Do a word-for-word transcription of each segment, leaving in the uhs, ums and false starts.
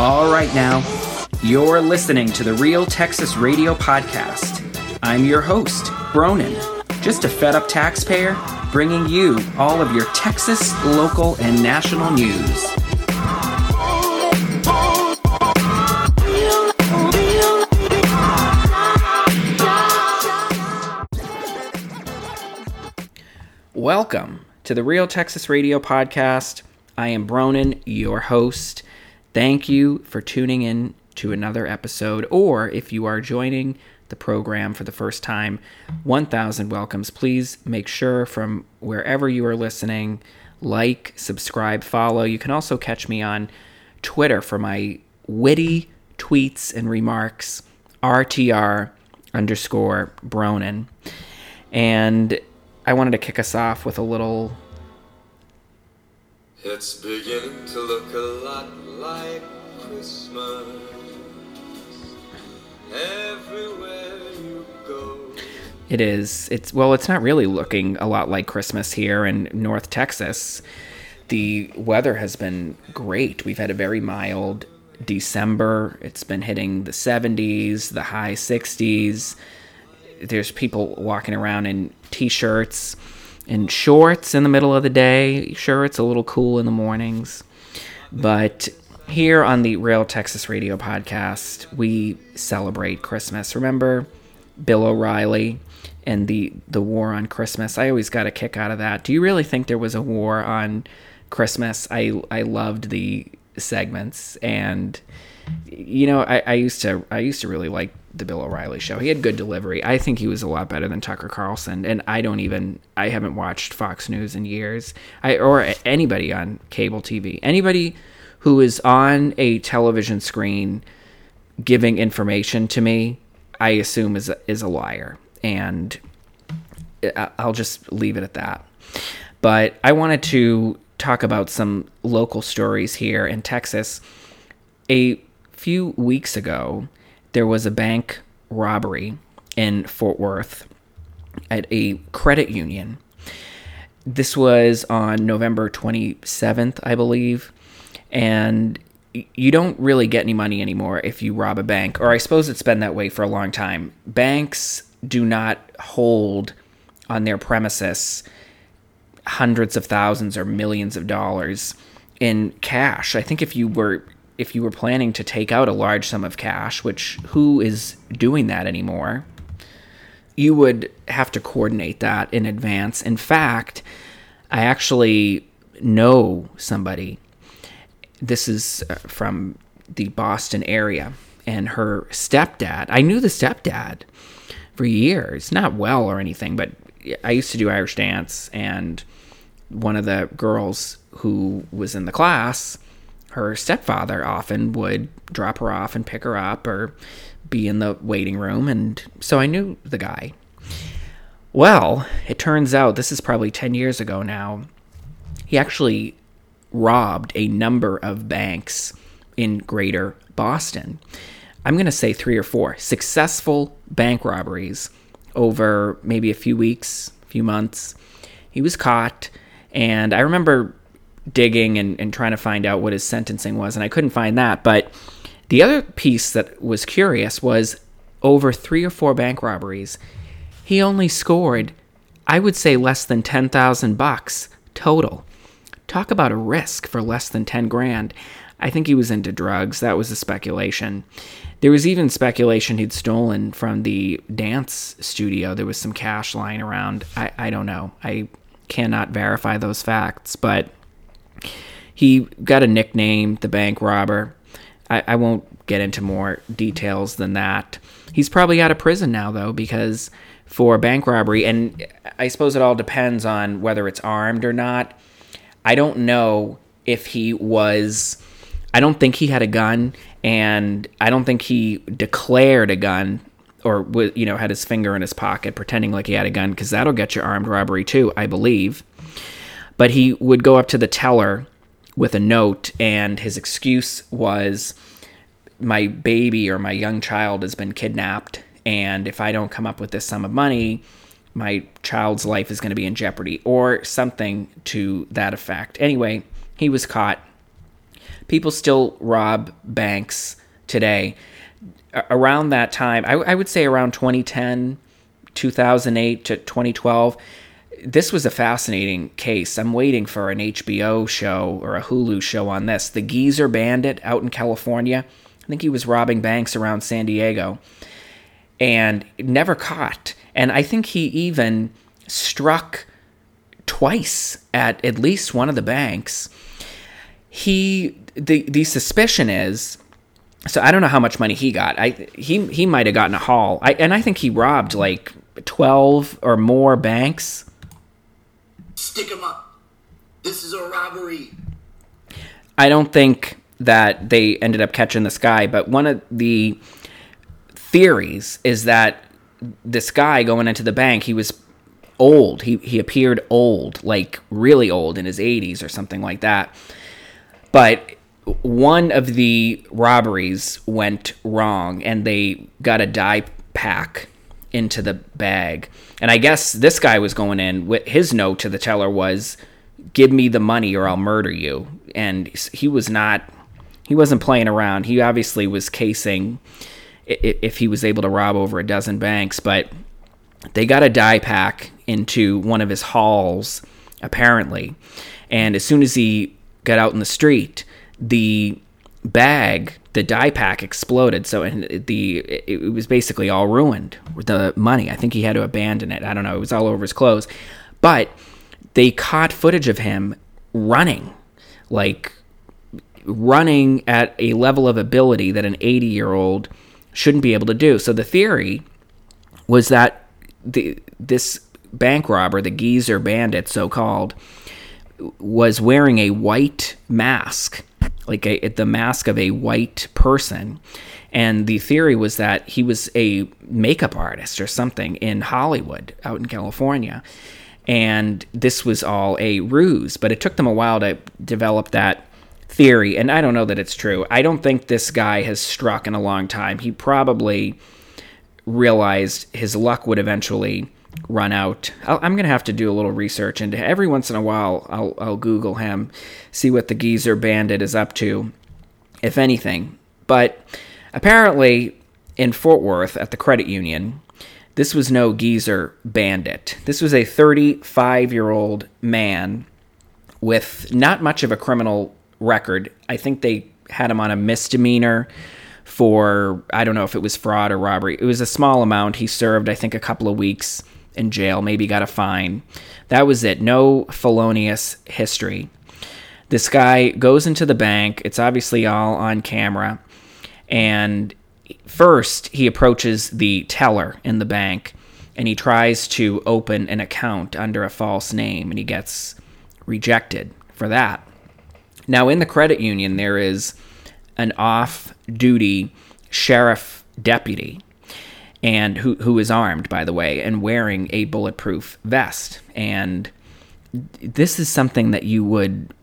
All right now, you're listening to the Real Texas Radio Podcast. I'm your host, Bronin, just a fed-up taxpayer, bringing you all of your Texas local and national news. Welcome to the Real Texas Radio Podcast. I am Bronin, your host. Thank you for tuning in to another episode, or if you are joining the program for the first time, one thousand welcomes. Please make sure from wherever you are listening, like, subscribe, follow. You can also catch me on Twitter for my witty tweets and remarks, R T R underscore Bronin. And I wanted to kick us off with a little... It's beginning to look a lot like Christmas everywhere you go. It is. It's well, it's not really looking a lot like Christmas here in North Texas. The weather has been great. We've had a very mild December. It's been hitting the seventies, the high sixties. There's people walking around in t-shirts and shorts in the middle of the day. Sure, it's a little cool in the mornings. But here on the Real Texas Radio Podcast, we celebrate Christmas. Remember Bill O'Reilly and the, the war on Christmas? I always got a kick out of that. Do you really think there was a war on Christmas? I I loved the segments. And, you know, I, I used to I used to really like the Bill O'Reilly show. He had good delivery. I think he was a lot better than Tucker Carlson. And I don't even, I haven't watched Fox News in years. I or anybody on cable T V. Anybody who is on a television screen giving information to me, I assume is a, is a liar. And I'll just leave it at that. But I wanted to talk about some local stories here in Texas. A few weeks ago, there was a bank robbery in Fort Worth at a credit union. This was on November twenty-seventh, I believe. And you don't really get any money anymore if you rob a bank, or I suppose it's been that way for a long time. Banks do not hold on their premises hundreds of thousands or millions of dollars in cash. I think if you were if you were planning to take out a large sum of cash, which who is doing that anymore, you would have to coordinate that in advance. In fact, I actually know somebody. This is from the Boston area, and her stepdad. I knew the stepdad for years, not well or anything, but I used to do Irish dance, and one of the girls who was in the class, her stepfather often would drop her off and pick her up or be in the waiting room, and so I knew the guy. Well, it turns out, this is probably ten years ago now, he actually robbed a number of banks in greater Boston. I'm going to say three or four successful bank robberies over maybe a few weeks, a few months. He was caught, and I remember digging and, and trying to find out what his sentencing was, and I couldn't find that. But the other piece that was curious was over three or four bank robberies, he only scored, I would say, less than ten thousand bucks total. Talk about a risk for less than ten grand. I think he was into drugs. That was a speculation. There was even speculation he'd stolen from the dance studio. There was some cash lying around. I, I don't know. I cannot verify those facts, but he got a nickname, the bank robber. I, I won't get into more details than that. He's probably out of prison now, though, because for bank robbery, and I suppose it all depends on whether it's armed or not. I don't know if he was, I don't think he had a gun, and I don't think he declared a gun or, you know, had his finger in his pocket pretending like he had a gun, because that'll get you armed robbery too, I believe. But he would go up to the teller with a note, and his excuse was, my baby or my young child has been kidnapped, and if I don't come up with this sum of money, my child's life is going to be in jeopardy, or something to that effect. Anyway, he was caught. people still rob banks today. Around that time, I, I would say around twenty ten, two thousand eight to twenty twelve, this was a fascinating case. I'm waiting for an H B O show or a Hulu show on this. The Geezer Bandit out in California. I think he was robbing banks around San Diego and never caught. And I think he even struck twice at at least one of the banks. He the the suspicion is, so I don't know how much money he got. I he he might have gotten a haul. I and I think he robbed like twelve or more banks. Stick him up. This is a robbery. I don't think that they ended up catching this guy, but one of the theories is that this guy going into the bank, he was old. He he appeared old, like really old, in his eighties or something like that. But one of the robberies went wrong, and they got a dye pack into the bag. And I guess this guy was going in with his note to the teller was, "Give me the money or I'll murder you." And he was not, he wasn't playing around. He obviously was casing if he was able to rob over a dozen banks, but they got a dye pack into one of his hauls, apparently. And as soon as he got out in the street, the bag, the dye pack exploded. So and the it was basically all ruined with the money. I think he had to abandon it. I don't know. It was all over his clothes. But they caught footage of him running, like running at a level of ability that an eighty-year-old shouldn't be able to do. So the theory was that the this bank robber, the Geezer Bandit, so-called, was wearing a white mask, like a, the mask of a white person. And the theory was that he was a makeup artist or something in Hollywood out in California. And this was all a ruse, but it took them a while to develop that theory. And I don't know that it's true. I don't think this guy has struck in a long time. He probably realized his luck would eventually run out. I'll, I'm going to have to do a little research into every once in a while. I'll, I'll Google him, see what the Geezer Bandit is up to, if anything. But apparently in Fort Worth at the credit union, this was no Geezer Bandit. This was a thirty-five-year-old man with not much of a criminal record. I think they had him on a misdemeanor for, I don't know if it was fraud or robbery. It was a small amount. He served, I think, a couple of weeks in jail, maybe got a fine. That was it. No felonious history. This guy goes into the bank. It's obviously all on camera. And first, he approaches the teller in the bank, and he tries to open an account under a false name, and he gets rejected for that. Now, in the credit union, there is an off-duty sheriff deputy, and who who is armed, by the way, and wearing a bulletproof vest. And this is something that you would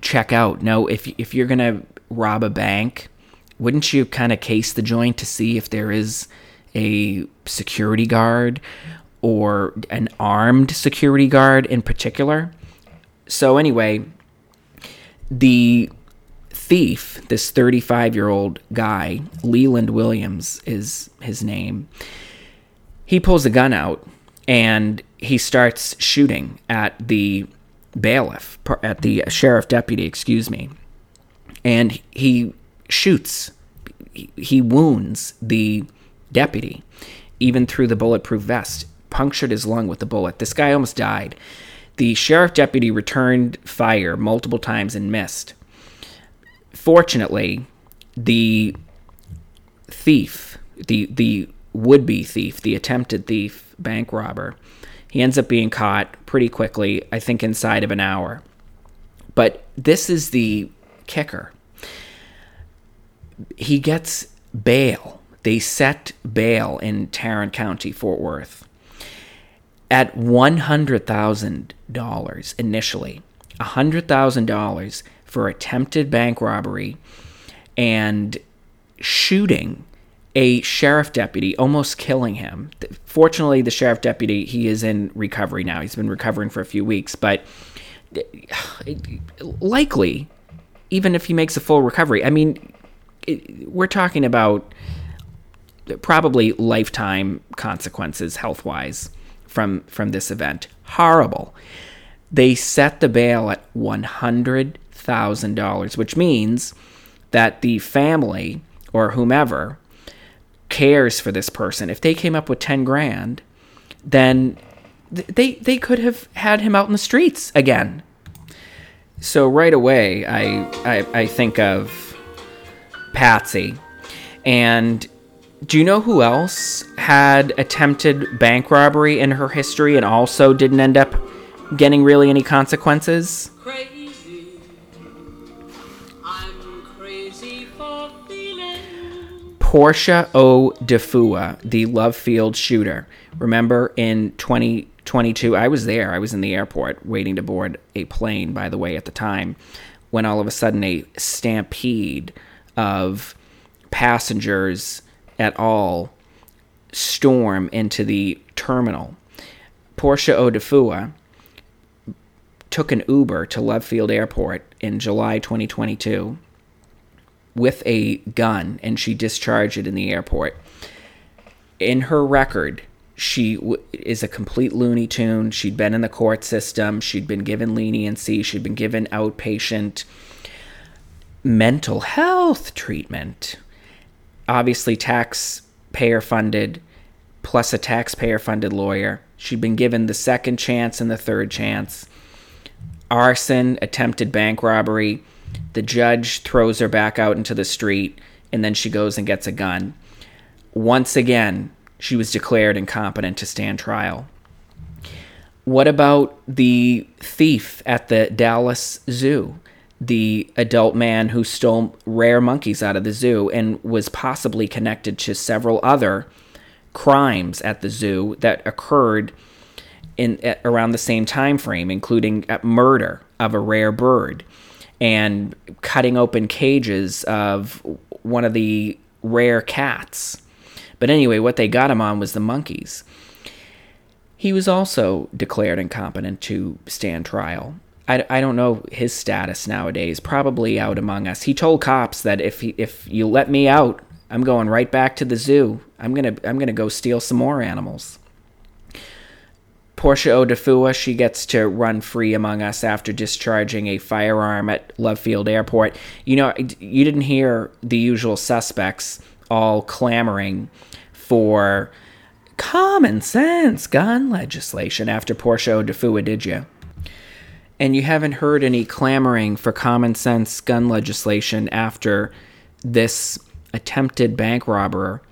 check out. No, if if you're going to rob a bank, wouldn't you kind of case the joint to see if there is a security guard or an armed security guard in particular? So anyway, the thief, this thirty-five-year-old guy, Leland Williams is his name, he pulls a gun out and he starts shooting at the bailiff, at the sheriff deputy, excuse me. And he shoots, he wounds the deputy, even through the bulletproof vest, punctured his lung with the bullet. This guy almost died. The sheriff deputy returned fire multiple times and missed. Fortunately, the thief, the the would-be thief, the attempted thief, bank robber, he ends up being caught pretty quickly, I think inside of an hour. But this is the kicker. He gets bail. They set bail in Tarrant County, Fort Worth, at one hundred thousand dollars initially. one hundred thousand dollars for attempted bank robbery and shooting a sheriff deputy, almost killing him. Fortunately, the sheriff deputy, he is in recovery now. He's been recovering for a few weeks, but likely even if he makes a full recovery. I mean, it, we're talking about probably lifetime consequences health-wise from from this event. Horrible. They set the bail at one hundred thousand dollars, which means that the family or whomever cares for this person. If they came up with ten grand, then they they could have had him out in the streets again. So right away, I I, I think of Patsy. And do you know who else had attempted bank robbery in her history and also didn't end up getting really any consequences? Crazy. I'm crazy for feeling. Portia Odufuwa, the Love Field shooter. Remember in twenty twenty-two, I was there. I was in the airport waiting to board a plane, by the way, at the time, when all of a sudden a stampede of passengers at all storm into the terminal. Portia Odufuwa took an Uber to Love Field Airport in July twenty twenty-two with a gun, and she discharged it in the airport. In her record, she w- is a complete Looney Tune. She'd been in the court system. She'd been given leniency. She'd been given outpatient mental health treatment. Obviously taxpayer-funded, plus a taxpayer-funded lawyer. She'd been given the second chance and the third chance. Arson, attempted bank robbery. The judge throws her back out into the street, and then she goes and gets a gun. Once again, she was declared incompetent to stand trial. What about the thief at the Dallas Zoo? The adult man who stole rare monkeys out of the zoo and was possibly connected to several other crimes at the zoo that occurred in at, around the same time frame, including a murder of a rare bird and cutting open cages of one of the rare cats. But anyway, what they got him on was the monkeys. He was also declared incompetent to stand trial. I don't know his status nowadays, probably out among us. He told cops that if he, if you let me out, I'm going right back to the zoo. I'm going to I'm gonna go steal some more animals. Portia Odufuwa, she gets to run free among us after discharging a firearm at Love Field Airport. You know, you didn't hear the usual suspects all clamoring for common sense gun legislation after Portia Odufuwa, did you? And you haven't heard any clamoring for common sense gun legislation after this attempted bank robber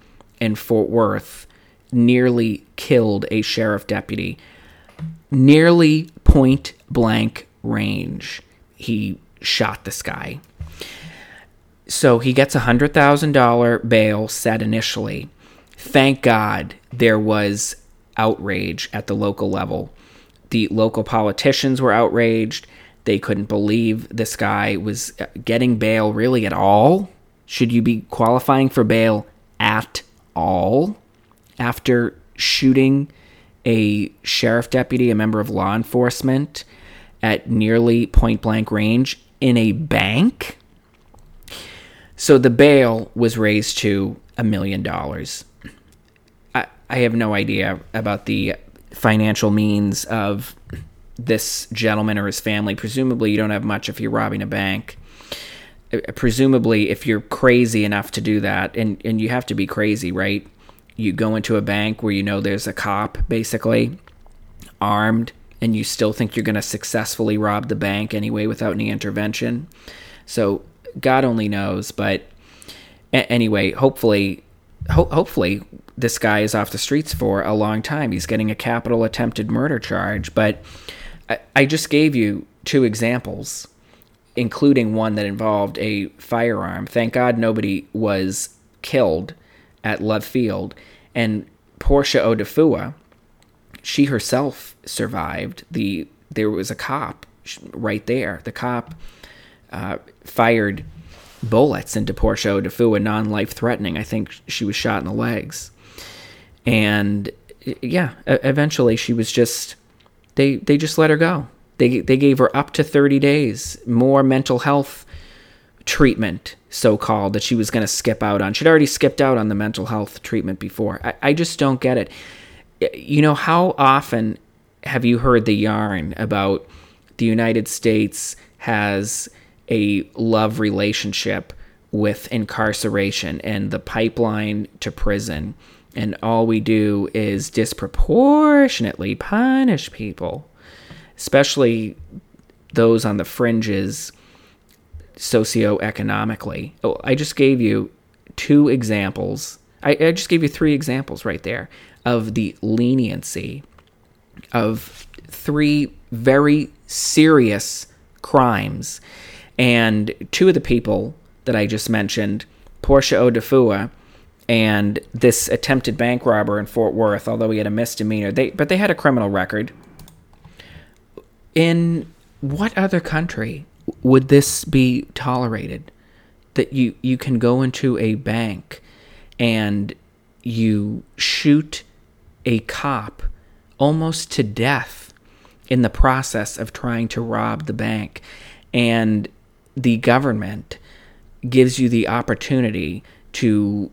in Fort Worth nearly killed a sheriff deputy. Nearly point blank range, he shot this guy. So he gets a one hundred thousand dollars bail set initially. Thank God there was outrage at the local level. The local politicians were outraged. They couldn't believe this guy was getting bail really at all. Should you be qualifying for bail at all after shooting a sheriff deputy, a member of law enforcement, at nearly point-blank range in a bank? So the bail was raised to a million dollars. I, I have no idea about the financial means of this gentleman or his family. Presumably you don't have much if you're robbing a bank. Presumably if you're crazy enough to do that, and, and you have to be crazy, right? You go into a bank where you know there's a cop basically armed, and you still think you're going to successfully rob the bank anyway without any intervention. So God only knows, but anyway, hopefully, ho- hopefully, this guy is off the streets for a long time. He's getting a capital attempted murder charge. But I, I just gave you two examples, including one that involved a firearm. Thank God nobody was killed at Love Field. And Portia Odufuwa, she herself survived. The There was a cop right there. The cop uh, fired bullets into Portia Odufuwa, non-life-threatening. I think she was shot in the legs. And yeah, eventually she was just, they, they just let her go. They they gave her up to thirty days, more mental health treatment, so-called, that she was going to skip out on. She'd already skipped out on the mental health treatment before. I, I just don't get it. You know, how often have you heard the yarn about the United States has a love relationship with incarceration and the pipeline to prison, and all we do is disproportionately punish people, especially those on the fringes socioeconomically? Oh, I just gave you two examples. I, I just gave you three examples right there of the leniency of three very serious crimes. And two of the people that I just mentioned, Portia Odufuwa and this attempted bank robber in Fort Worth, although he had a misdemeanor, they but they had a criminal record. In what other country would this be tolerated? That you, you can go into a bank and you shoot a cop almost to death in the process of trying to rob the bank, and the government gives you the opportunity to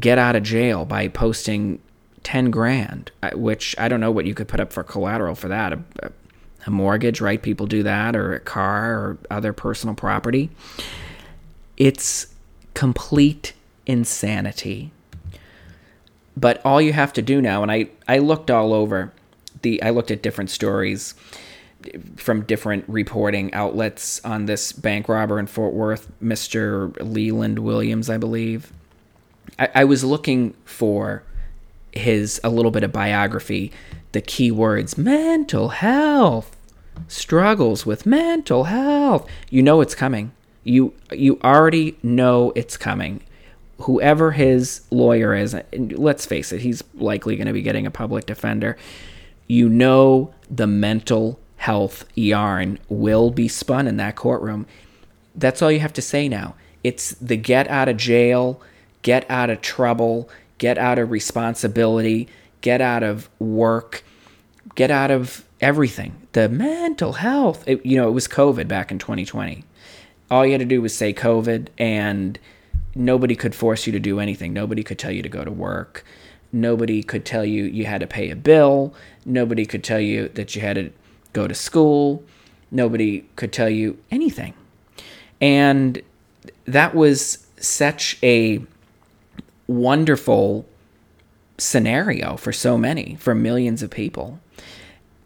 get out of jail by posting ten grand, which I don't know what you could put up for collateral for that. A, a mortgage, right? People do that, or a car or other personal property. It's complete insanity. But all you have to do now, and I, I looked all over, the I looked at different stories from different reporting outlets on this bank robber in Fort Worth, Mister Leland Williams, I believe. I, I was looking for his, a little bit of biography, the key words, mental health, struggles with mental health. You know it's coming. You, you already know it's coming. Whoever his lawyer is, and let's face it, he's likely going to be getting a public defender. You know the mental health yarn will be spun in that courtroom. That's all you have to say now. It's the get out of jail, get out of trouble, get out of responsibility, get out of work, get out of everything. The mental health, it, you know, it was COVID back in twenty twenty. All you had to do was say COVID, and nobody could force you to do anything. Nobody could tell you to go to work. Nobody could tell you you had to pay a bill. Nobody could tell you that you had to go to school. Nobody could tell you anything. And that was such a wonderful scenario for so many, for millions of people.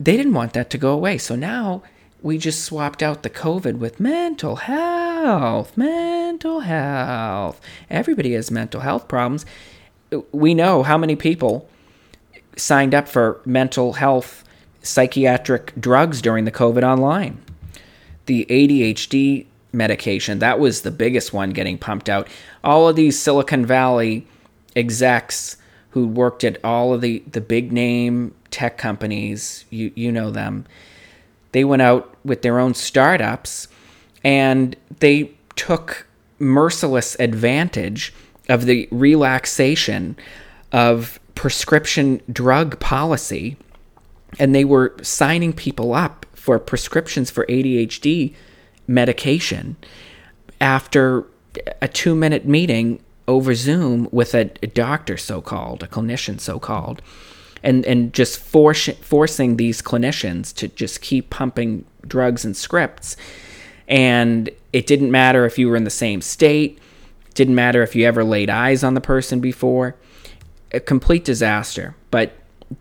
They didn't want that to go away. So now we just swapped out the COVID with mental health, mental health. Everybody has mental health problems. We know how many people signed up for mental health, psychiatric drugs during the COVID online. The A D H D medication, that was the biggest one getting pumped out. All of these Silicon Valley execs who worked at all of the, the big name tech companies, you, you know them, they went out with their own startups and they took merciless advantage of the relaxation of prescription drug policy. And they were signing people up for prescriptions for A D H D medication after a two-minute meeting over Zoom with a, a doctor, so-called, a clinician, so-called. And and just force, forcing these clinicians to just keep pumping drugs and scripts. And it didn't matter if you were in the same state. Didn't matter if you ever laid eyes on the person before. A complete disaster. But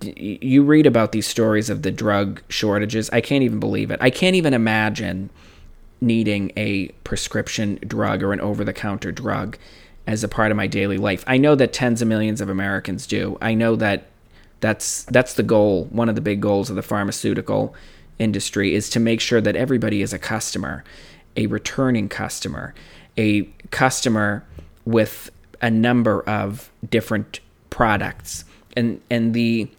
you read about these stories of the drug shortages. I can't even believe it. I can't even imagine needing a prescription drug or an over-the-counter drug as a part of my daily life. I know that tens of millions of Americans do. I know that That's that's the goal. One of the big goals of the pharmaceutical industry is to make sure that everybody is a customer, a returning customer, a customer with a number of different products. And and the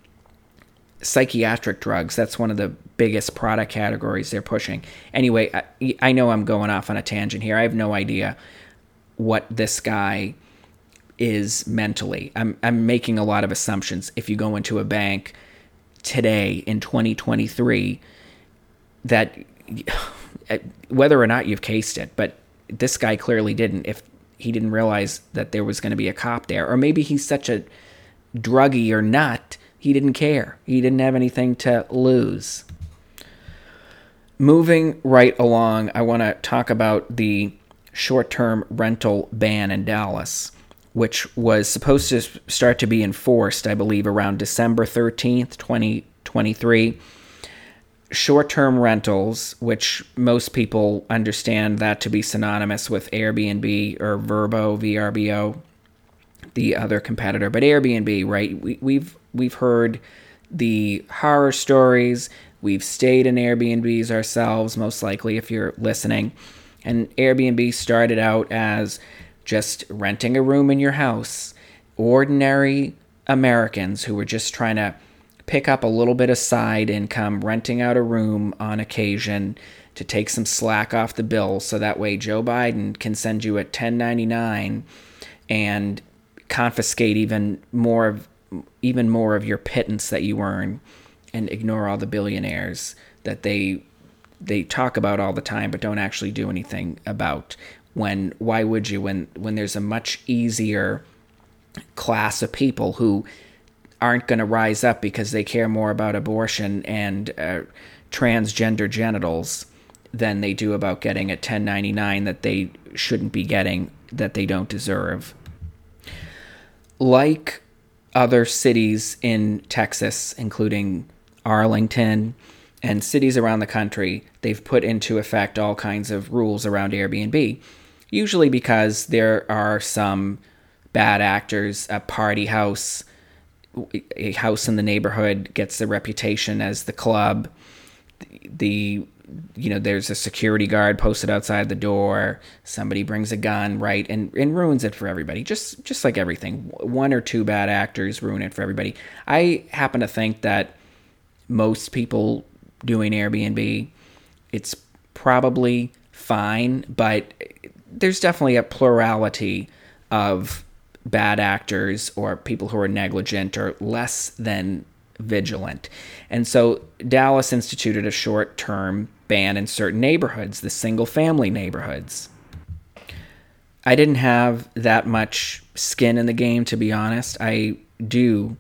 psychiatric drugs, that's one of the biggest product categories they're pushing. Anyway, I, I know I'm going off on a tangent here. I have no idea what this guy is mentally. I'm I'm making a lot of assumptions. If you go into a bank today in twenty twenty-three, that whether or not you've cased it, but this guy clearly didn't, if he didn't realize that there was going to be a cop there. Or maybe he's such a druggie or nut, he didn't care. He didn't have anything to lose. Moving right along, I want to talk about the short-term rental ban in Dallas, which was supposed to start to be enforced, I believe, around December thirteenth, twenty twenty-three. Short-term rentals, which most people understand that to be synonymous with Airbnb or Vrbo, V R B O, the other competitor. But Airbnb, right? We, we've we've heard the horror stories. We've stayed in Airbnbs ourselves, most likely, if you're listening. And Airbnb started out as just renting a room in your house. Ordinary Americans who were just trying to pick up a little bit of side income, renting out a room on occasion to take some slack off the bill, so that way Joe Biden can send you a ten ninety-nine and confiscate even more of even more of your pittance that you earn, and ignore all the billionaires that they they talk about all the time but don't actually do anything about. When why would you when when there's a much easier class of people who aren't going to rise up because they care more about abortion and uh, transgender genitals than they do about getting a ten ninety-nine that they shouldn't be getting, that they don't deserve. Like other cities in Texas, including Arlington and cities around the country, they've put into effect all kinds of rules around Airbnb, usually because there are some bad actors, a party house a house in the neighborhood gets the reputation as the club. The, you know, there's a security guard posted outside the door. Somebody brings a gun, right? And, and ruins it for everybody. Just, just like everything. One or two bad actors ruin it for everybody. I happen to think that most people doing Airbnb, it's probably fine, but there's definitely a plurality of bad actors or people who are negligent or less than vigilant. And so Dallas instituted a short-term ban in certain neighborhoods, the single-family neighborhoods. I didn't have that much skin in the game, to be honest. I do,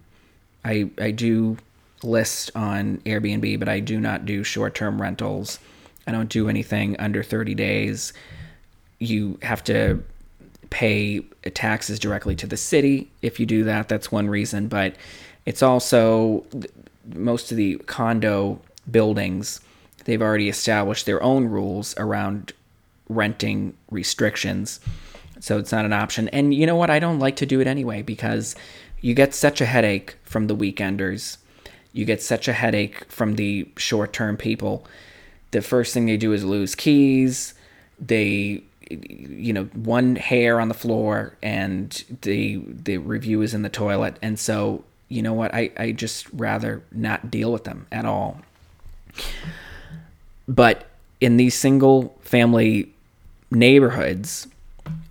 I, I do list on Airbnb, but I do not do short-term rentals. I don't do anything under thirty days. You have to pay taxes directly to the city. If you do that, that's one reason. But it's also most of the condo buildings, they've already established their own rules around renting restrictions. So it's not an option. And you know what? I don't like to do it anyway, because you get such a headache from the weekenders. You get such a headache from the short-term people. The first thing they do is lose keys. They... you know, one hair on the floor and the the review is in the toilet. And so, you know what, I, I just rather not deal with them at all. But in these single family neighborhoods,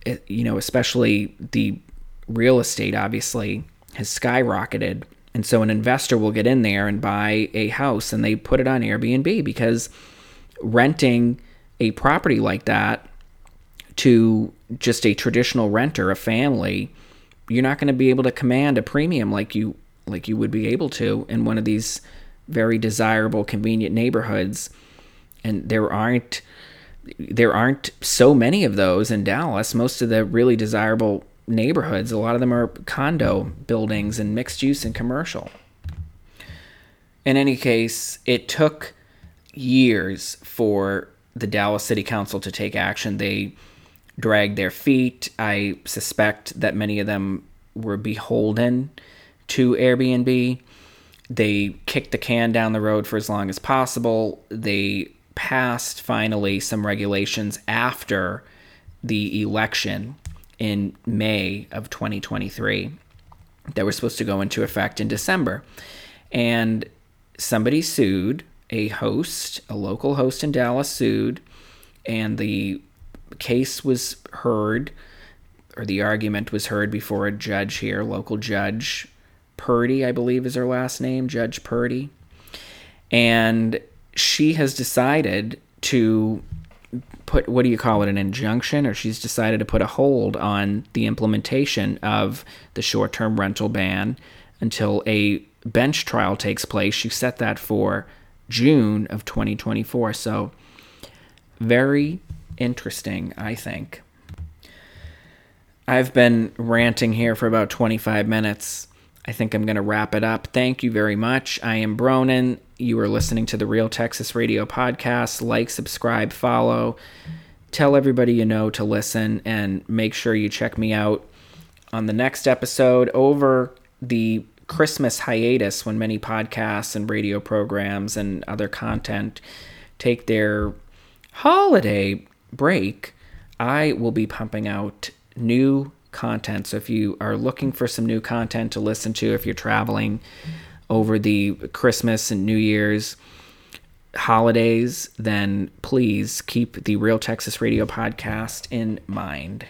it, you know, especially the real estate obviously has skyrocketed. And so an investor will get in there and buy a house and they put it on Airbnb, because renting a property like that to just a traditional renter, a family, you're not going to be able to command a premium like you like you would be able to in one of these very desirable, convenient neighborhoods. And there aren't there aren't so many of those in Dallas. Most of the really desirable neighborhoods, a lot of them are condo buildings and mixed use and commercial. In any case, it took years for the Dallas City Council to take action. They dragged their feet. I suspect that many of them were beholden to Airbnb. They kicked the can down the road for as long as possible. They passed, finally, some regulations after the election in May of twenty twenty-three that were supposed to go into effect in December. And somebody sued, a host, a local host in Dallas sued, and the case was heard, or the argument was heard before a judge here, local Judge Purdy, I believe is her last name, Judge Purdy. And she has decided to put, what do you call it, an injunction, or she's decided to put a hold on the implementation of the short-term rental ban until a bench trial takes place. She set that for June of twenty twenty-four. So very interesting, I think. I've been ranting here for about twenty-five minutes. I think I'm going to wrap it up. Thank you very much. I am Bronin. You are listening to the Real Texas Radio Podcast. Like, subscribe, follow. Tell everybody you know to listen, and make sure you check me out on the next episode over the Christmas hiatus, when many podcasts and radio programs and other content take their holiday break. I will be pumping out new content. So if you are looking for some new content to listen to, if you're traveling over the Christmas and New Year's holidays, then please keep the Real Texas Radio Podcast in mind.